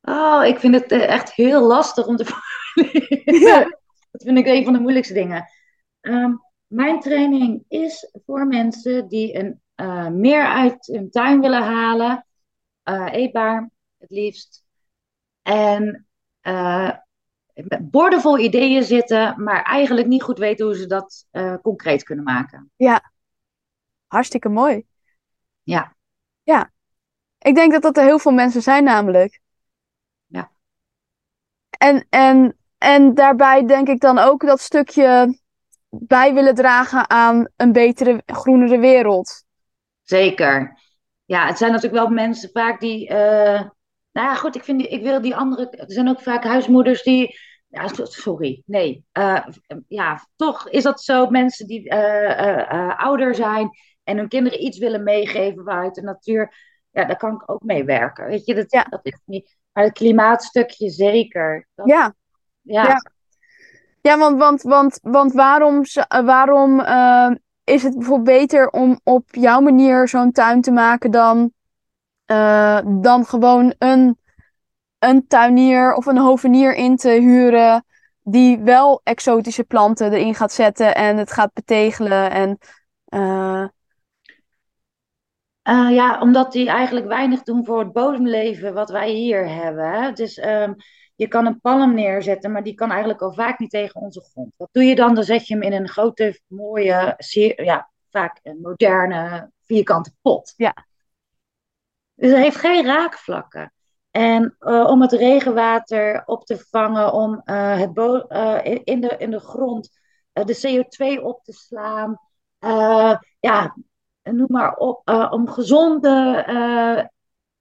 Oh, ik vind het echt heel lastig om te formuleren. Ja. Dat vind ik een van de moeilijkste dingen. Um, mijn training is voor mensen die een, uh, meer uit hun tuin willen halen. Uh, eetbaar, het liefst. En uh, met boordevol ideeën zitten, maar eigenlijk niet goed weten hoe ze dat uh, concreet kunnen maken. Ja, hartstikke mooi. Ja. Ja. Ik denk dat dat er heel veel mensen zijn namelijk. Ja. En, en, en daarbij denk ik dan ook dat stukje bij willen dragen aan een betere, groenere wereld. Zeker. Ja, het zijn natuurlijk wel mensen vaak die... Uh, nou ja, goed, ik, vind die, ik wil die andere... Er zijn ook vaak huismoeders die... Ja, sorry, nee. Uh, ja, toch is dat zo. Mensen die uh, uh, uh, ouder zijn... En hun kinderen iets willen meegeven waaruit de natuur... Ja, daar kan ik ook mee werken. Weet je, dat, ja. dat is niet... Maar het klimaatstukje zeker. Dat, ja. Ja. ja. Ja, want, want, want, want waarom, waarom uh, is het bijvoorbeeld beter om op jouw manier zo'n tuin te maken... dan, uh, dan gewoon een, een tuinier of een hovenier in te huren... die wel exotische planten erin gaat zetten en het gaat betegelen en... Uh, Uh, ja, omdat die eigenlijk weinig doen voor het bodemleven wat wij hier hebben. Dus um, je kan een palm neerzetten, maar die kan eigenlijk al vaak niet tegen onze grond. Wat doe je dan? Dan zet je hem in een grote, mooie, zeer, ja, vaak een moderne, vierkante pot. Ja. Dus hij heeft geen raakvlakken. En uh, om het regenwater op te vangen, om uh, het bo- uh, in, de, in de grond uh, de C O twee op te slaan. Uh, ja... Noem maar op, uh, om gezonde, uh,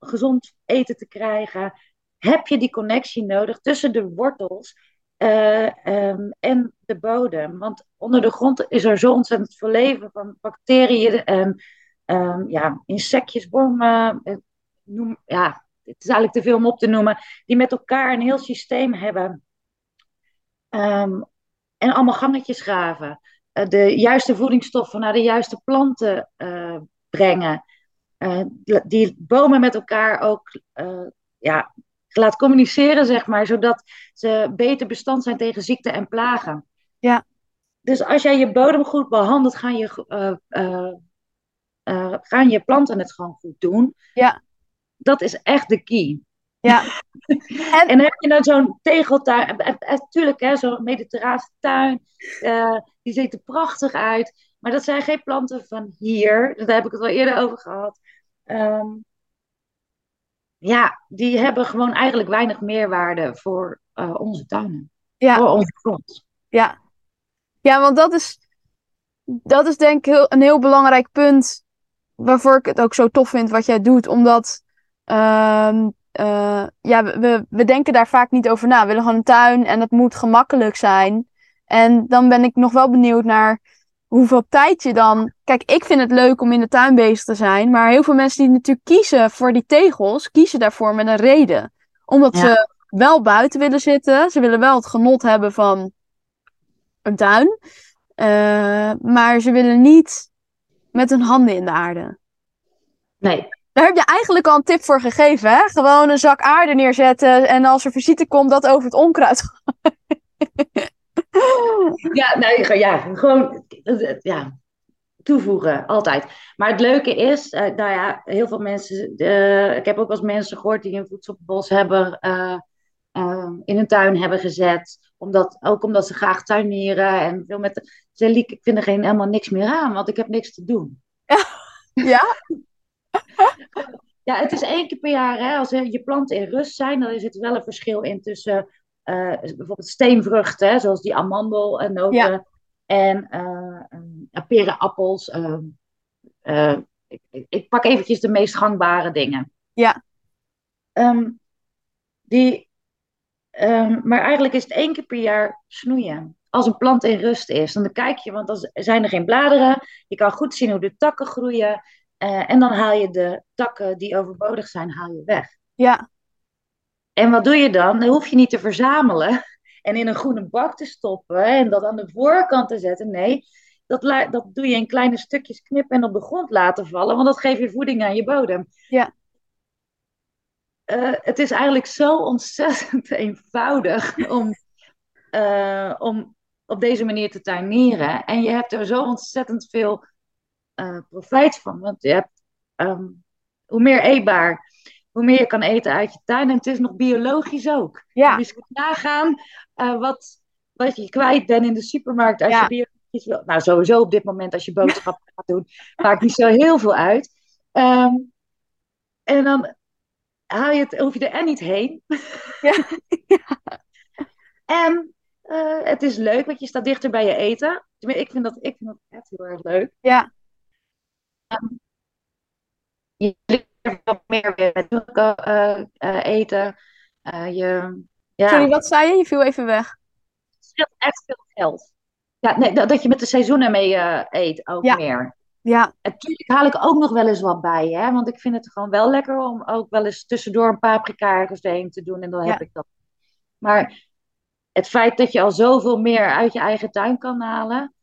gezond eten te krijgen, heb je die connectie nodig tussen de wortels uh, um, en de bodem. Want onder de grond is er zo ontzettend veel leven van bacteriën en um, ja, insectjes, wormen. Noem, ja, het is eigenlijk te veel om op te noemen, die met elkaar een heel systeem hebben um, en allemaal gangetjes graven. De juiste voedingsstoffen naar de juiste planten uh, brengen. Uh, die bomen met elkaar ook uh, ja, laat communiceren, zeg maar. Zodat ze beter bestand zijn tegen ziekten en plagen. Ja. Dus als jij je bodem goed behandelt, gaan je, uh, uh, uh, gaan je planten het gewoon goed doen. Ja. Dat is echt de key. Ja. en... en heb je nou zo'n tegeltuin, natuurlijk hè, zo'n mediterrane tuin, uh, die ziet er prachtig uit, maar dat zijn geen planten van hier, daar heb ik het al eerder over gehad. Um, ja, die hebben gewoon eigenlijk weinig meerwaarde voor uh, onze tuinen, ja. voor onze grond. Ja, ja want dat is, dat is denk ik heel, een heel belangrijk punt waarvoor ik het ook zo tof vind wat jij doet, omdat... Um, Uh, ja, we, we denken daar vaak niet over na. We willen gewoon een tuin en dat moet gemakkelijk zijn. En dan ben ik nog wel benieuwd naar hoeveel tijd je dan... Kijk, ik vind het leuk om in de tuin bezig te zijn. Maar heel veel mensen die natuurlijk kiezen voor die tegels... kiezen daarvoor met een reden. Omdat ja. ze wel buiten willen zitten. Ze willen wel het genot hebben van een tuin. Uh, maar ze willen niet met hun handen in de aarde. Nee. Daar heb je eigenlijk al een tip voor gegeven, hè? Gewoon een zak aarde neerzetten en als er visite komt, dat over het onkruid. ja, nou, ja, gewoon ja, toevoegen, altijd. Maar het leuke is, uh, nou ja, heel veel mensen... Uh, ik heb ook als mensen gehoord die een voedselbos hebben, uh, uh, in een tuin hebben gezet. Omdat, ook omdat ze graag tuinieren en veel met... De, ze, ik vind er geen, helemaal niks meer aan, want ik heb niks te doen. Ja? ja? Ja, het is één keer per jaar. Hè? Als je planten in rust zijn, dan is het wel een verschil in tussen uh, bijvoorbeeld steenvruchten, hè? Zoals die amandel en noten. Ja. En uh, peren, appels. Uh, uh, ik, ik pak eventjes de meest gangbare dingen. Ja. Um, die, um, maar eigenlijk is het één keer per jaar snoeien. Als een plant in rust is, dan kijk je, want dan zijn er geen bladeren. Je kan goed zien hoe de takken groeien. Uh, en dan haal je de takken die overbodig zijn, haal je weg. Ja. En wat doe je dan? Dan hoef je niet te verzamelen en in een groene bak te stoppen en dat aan de voorkant te zetten. Nee, dat, la- dat doe je in kleine stukjes knippen en op de grond laten vallen, want dat geeft je voeding aan je bodem. Ja. Uh, het is eigenlijk zo ontzettend eenvoudig om, uh, om op deze manier te tuinieren. En je hebt er zo ontzettend veel uh, profijt van. Want je hebt um, hoe meer eetbaar, hoe meer je kan eten uit je tuin. En het is nog biologisch ook. Ja. Dus je kunt nagaan uh, wat, wat je kwijt bent in de supermarkt. Als ja. je biologisch wil. Nou, sowieso op dit moment als je boodschappen gaat doen, maakt niet zo heel veel uit. Um, en dan... Haal je het, hoef je er en niet heen. Ja. ja. En uh, het is leuk, want je staat dichter bij je eten. Ik vind dat, ik vind dat echt heel erg leuk. Ja. Um, je leert wat meer weer met uh, uh, eten. Uh, je, ja. Sorry, wat zei je? Je viel even weg. Het scheelt echt veel geld. Ja, nee, dat, dat je met de seizoenen mee uh, eet ook ja. meer. Ja, natuurlijk haal ik ook nog wel eens wat bij, hè? Want ik vind het gewoon wel lekker om ook wel eens tussendoor een paprika ergens heen te doen en dan ja. heb ik dat. Maar het feit dat je al zoveel meer uit je eigen tuin kan halen,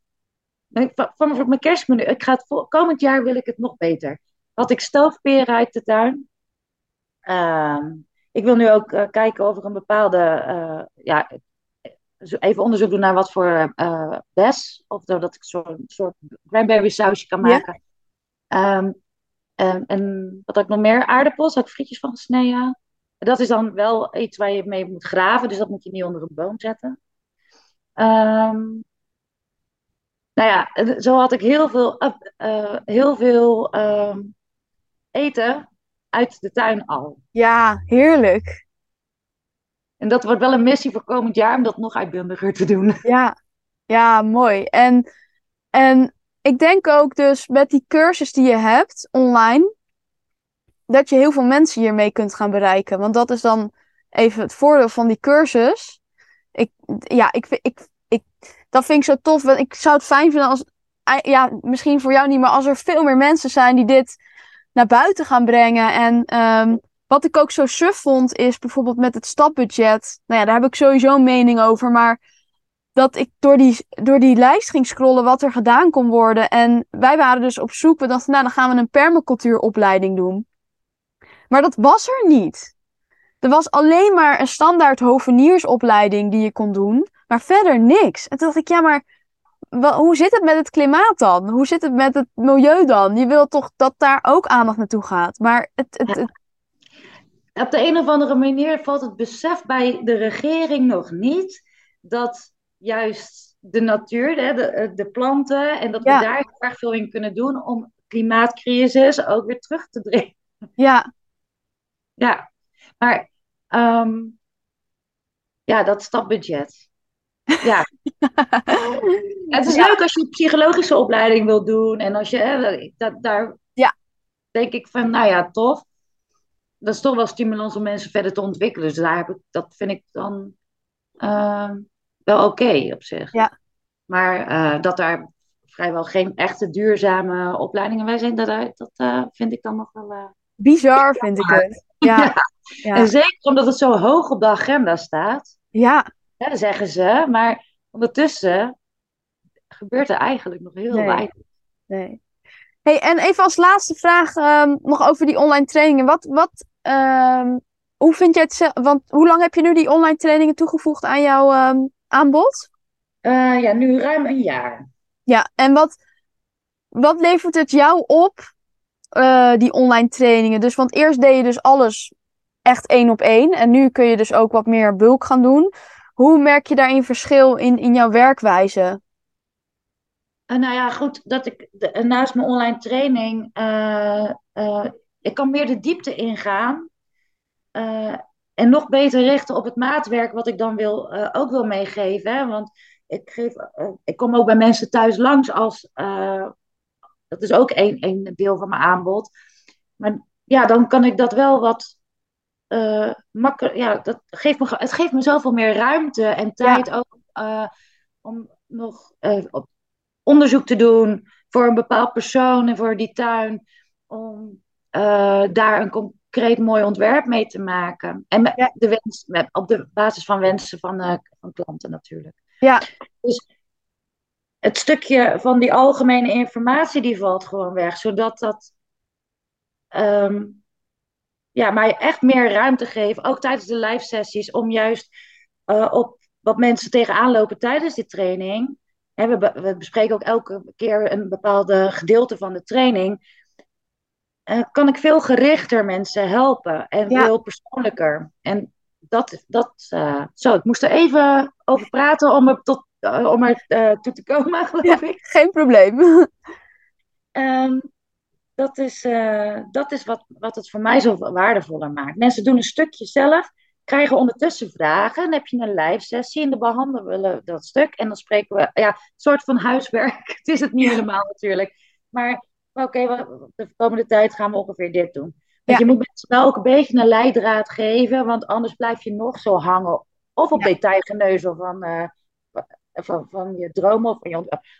vanaf mijn kerstmenu, ik ga het vol, komend jaar wil ik het nog beter. Had ik stoofperen uit de tuin. Uh, ik wil nu ook uh, kijken of er een bepaalde, uh, ja, even onderzoek doen naar wat voor uh, bes. Of dat ik zo'n soort cranberry sausje kan maken. Ja. Um, en, en wat had ik nog meer? Aardappels, had ik frietjes van gesneden. Dat is dan wel iets waar je mee moet graven. Dus dat moet je niet onder een boom zetten. Um, nou ja, zo had ik heel veel, uh, uh, heel veel uh, eten uit de tuin al. Ja, heerlijk. En dat wordt wel een missie voor komend jaar om dat nog uitbundiger te doen. Ja, ja, mooi. En, en ik denk ook dus met die cursus die je hebt online, dat je heel veel mensen hiermee kunt gaan bereiken. Want dat is dan even het voordeel van die cursus. Ik, ja, ik, ik, ik, dat vind ik zo tof. Want ik zou het fijn vinden als, ja, misschien voor jou niet, maar als er veel meer mensen zijn die dit naar buiten gaan brengen en... Um, Wat ik ook zo suf vond is bijvoorbeeld met het stapbudget. Nou ja, daar heb ik sowieso een mening over. Maar dat ik door die, door die lijst ging scrollen wat er gedaan kon worden. En wij waren dus op zoek. We dachten, nou dan gaan we een permacultuuropleiding doen. Maar dat was er niet. Er was alleen maar een standaard hoveniersopleiding die je kon doen. Maar verder niks. En toen dacht ik, ja maar wel, hoe zit het met het klimaat dan? Hoe zit het met het milieu dan? Je wilt toch dat daar ook aandacht naartoe gaat. Maar het... het, het Op de een of andere manier valt het besef bij de regering nog niet dat juist de natuur, de, de, de planten en dat ja. we daar erg veel in kunnen doen om klimaatcrisis ook weer terug te dringen. Ja. Ja, maar um, ja, dat stapbudget. Ja. Het is ja. leuk als je een psychologische opleiding wilt doen en als je hè, dat, daar ja. denk ik van, nou ja, tof. Dat is toch wel stimulans om mensen verder te ontwikkelen. Dus daar heb ik, dat vind ik dan uh, wel oké okay op zich. Ja. Maar uh, dat daar vrijwel geen echte duurzame opleidingen bij zijn, dat, dat uh, vind ik dan nog wel... Uh, Bizar vind ik het. Ja. Ja. Ja. En zeker omdat het zo hoog op de agenda staat. Ja. Ja, dat zeggen ze. Maar ondertussen gebeurt er eigenlijk nog heel nee. weinig. Nee. Hey, en even als laatste vraag um, nog over die online trainingen. Wat... wat Um, hoe vind jij het zelf? Want hoe lang heb je nu die online trainingen toegevoegd aan jouw um, aanbod? Uh, ja, nu ruim een jaar. Ja, en wat, wat levert het jou op, uh, die online trainingen? Dus, want eerst deed je dus alles echt één op één. En nu kun je dus ook wat meer bulk gaan doen. Hoe merk je daarin verschil in, in jouw werkwijze? Uh, nou ja, goed. Dat ik de, naast mijn online training... Uh, uh, Ik kan meer de diepte ingaan uh, en nog beter richten op het maatwerk wat ik dan wil, uh, ook wil meegeven. Hè? Want ik, geef, uh, ik kom ook bij mensen thuis langs als, uh, dat is ook één deel van mijn aanbod. Maar ja, dan kan ik dat wel wat uh, makkelijk, ja, dat geeft me, het geeft me zoveel meer ruimte en tijd ja. ook uh, om nog uh, onderzoek te doen voor een bepaald persoon en voor die tuin. om uh, daar een concreet mooi ontwerp mee te maken. En met ja. de wens, met, op de basis van wensen van, uh, van klanten natuurlijk. Ja. Dus het stukje van die algemene informatie die valt gewoon weg. Zodat dat... Um, ja, maar echt meer ruimte geven. Ook tijdens de live sessies. Om juist uh, op wat mensen tegenaan lopen tijdens die training. Hè, we, be- we bespreken ook elke keer een bepaalde gedeelte van de training. Uh, kan ik veel gerichter mensen helpen. En ja. veel persoonlijker. En dat... dat uh, zo, ik moest er even over praten om er tot... om er uh, toe te komen, geloof ja, ik. Geen probleem. Um, dat is, uh, dat is wat, wat het voor mij zo waardevoller maakt. Mensen doen een stukje zelf, krijgen ondertussen vragen. Dan heb je een live sessie en dan behandelen we dat stuk. En dan spreken we, ja, een soort van huiswerk. Het is het niet helemaal natuurlijk. Maar oké, okay, de komende tijd gaan we ongeveer dit doen. Want ja. je moet mensen wel ook een beetje een leidraad geven. Want anders blijf je nog zo hangen. Of op ja. detailgeneuzel van... Uh, Van, van je dromen of,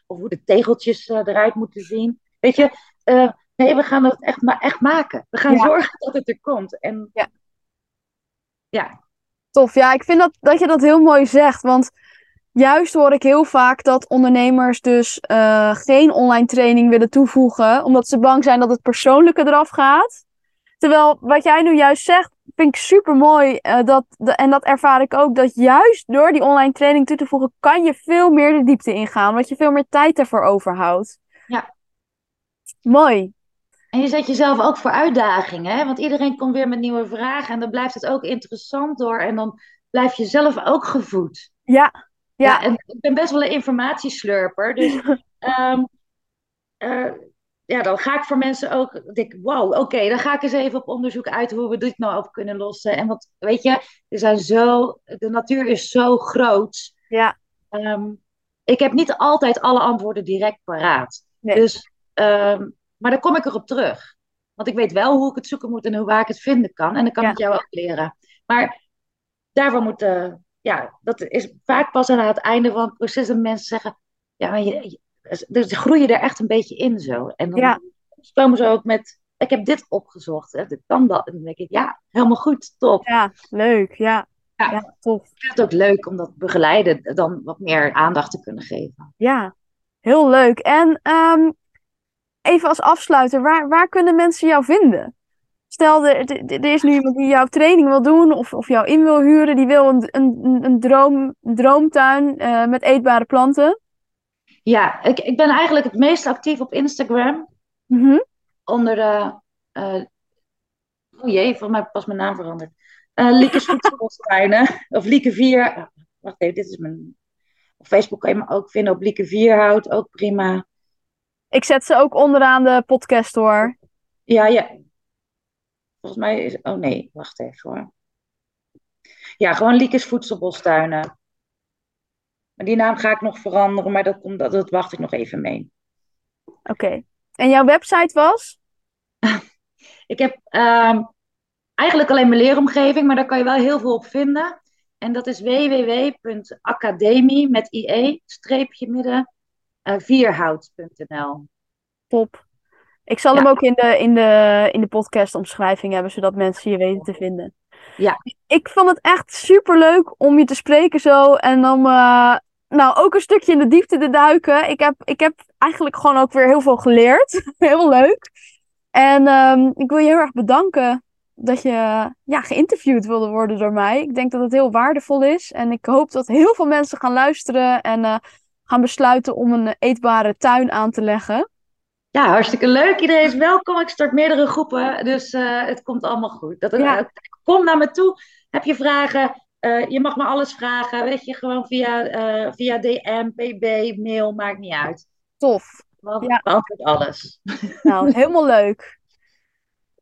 of hoe de tegeltjes uh, eruit moeten zien. Weet je, uh, nee, we gaan het echt, ma- echt maken. We gaan ja. zorgen dat het er komt. En, ja. ja. Tof, ja, ik vind dat, dat je dat heel mooi zegt. Want juist hoor ik heel vaak dat ondernemers dus uh, geen online training willen toevoegen. Omdat ze bang zijn dat het persoonlijke eraf gaat. Terwijl wat jij nu juist zegt, vind ik super mooi. Uh, dat de, en dat ervaar ik ook. Dat juist door die online training toe te voegen, kan je veel meer de diepte ingaan. Omdat je veel meer tijd ervoor overhoudt. Ja. Mooi. En je zet jezelf ook voor uitdagingen. Hè? Want iedereen komt weer met nieuwe vragen. En dan blijft het ook interessant door. En dan blijf je zelf ook gevoed. Ja. ja. ja en ik ben best wel een informatieslurper. Dus... um, uh, Ja, dan ga ik voor mensen ook, denk ik, wow, oké, okay, dan ga ik eens even op onderzoek uit hoe we dit nou op kunnen lossen. En wat, weet je, er zijn zo, de natuur is zo groot. Ja. Um, ik heb niet altijd alle antwoorden direct paraat. Nee. Dus, um, maar daar kom ik erop terug. Want ik weet wel hoe ik het zoeken moet en hoe waar ik het vinden kan. En dan kan ja. ik jou ook leren. Maar daarvoor moet, uh, ja, dat is vaak pas aan het einde van het proces dat mensen zeggen, ja, maar je... je dus groeien er echt een beetje in zo. En dan ja. komen ze ook met... Ik heb dit opgezocht. Hè, dit kan dat. En dan denk ik, ja, helemaal goed. Top. Ja, leuk. Ja, ja. ja tof. Ik vind het ook leuk om dat begeleiden dan wat meer aandacht te kunnen geven. Ja, heel leuk. En um, even als afsluiter. Waar, waar kunnen mensen jou vinden? Stel, er, er is nu iemand die jouw training wil doen of, of jou in wil huren. Die wil een, een, een, droom, een droomtuin uh, met eetbare planten. Ja, ik, ik ben eigenlijk het meest actief op Instagram. Mm-hmm. Onder de... Uh, oh jee, volgens mij pas mijn naam veranderd. Uh, Lieke's Voedselbostuinen. Of Lieke Vier... Oh, wacht even, dit is mijn... Op Facebook kan je me ook vinden op Lieke Vierhout. Ook prima. Ik zet ze ook onderaan de podcast hoor. Ja, ja. Volgens mij is... Oh nee, wacht even hoor. Ja, gewoon Lieke's Voedselbostuinen. Maar die naam ga ik nog veranderen, maar dat, dat, dat wacht ik nog even mee. Oké. Okay. En jouw website was? Ik heb uh, eigenlijk alleen mijn leeromgeving, maar daar kan je wel heel veel op vinden. En dat is w w w punt academie-vierhout punt n l. Top. Ik zal ja. hem ook in de, in de, in de podcastomschrijving hebben, zodat mensen je weten te vinden. Ja. Ik vond het echt super leuk om je te spreken zo. En om uh, nou, ook een stukje in de diepte te duiken. Ik heb, ik heb eigenlijk gewoon ook weer heel veel geleerd. Heel leuk. En um, ik wil je heel erg bedanken dat je ja, geïnterviewd wilde worden door mij. Ik denk dat het heel waardevol is. En ik hoop dat heel veel mensen gaan luisteren. En uh, gaan besluiten om een eetbare tuin aan te leggen. Ja, hartstikke leuk. Iedereen is welkom. Ik start meerdere groepen. Dus uh, het komt allemaal goed. Dat ja. uh, kom naar me toe. Heb je vragen? Uh, je mag me alles vragen. Weet je, gewoon via, uh, via D M, P B, mail. Maakt niet uit. Tof. Want ja. beantwoord alles. Nou, helemaal leuk.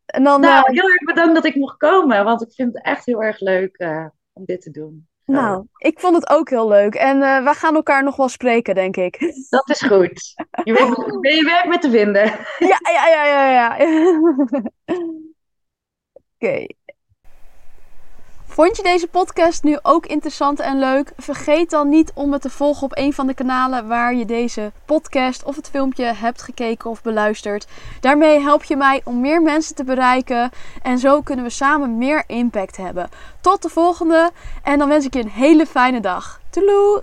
En dan, nou, uh, heel erg bedankt dat ik mocht komen. Want ik vind het echt heel erg leuk uh, om dit te doen. Zo. Nou, ik vond het ook heel leuk. En uh, we gaan elkaar nog wel spreken, denk ik. Dat is goed. Je werkt, ben je werk met te vinden. Ja, ja, ja, ja. ja. Oké. Okay. Vond je deze podcast nu ook interessant en leuk? Vergeet dan niet om me te volgen op een van de kanalen waar je deze podcast of het filmpje hebt gekeken of beluisterd. Daarmee help je mij om meer mensen te bereiken en zo kunnen we samen meer impact hebben. Tot de volgende en dan wens ik je een hele fijne dag. Toeloe!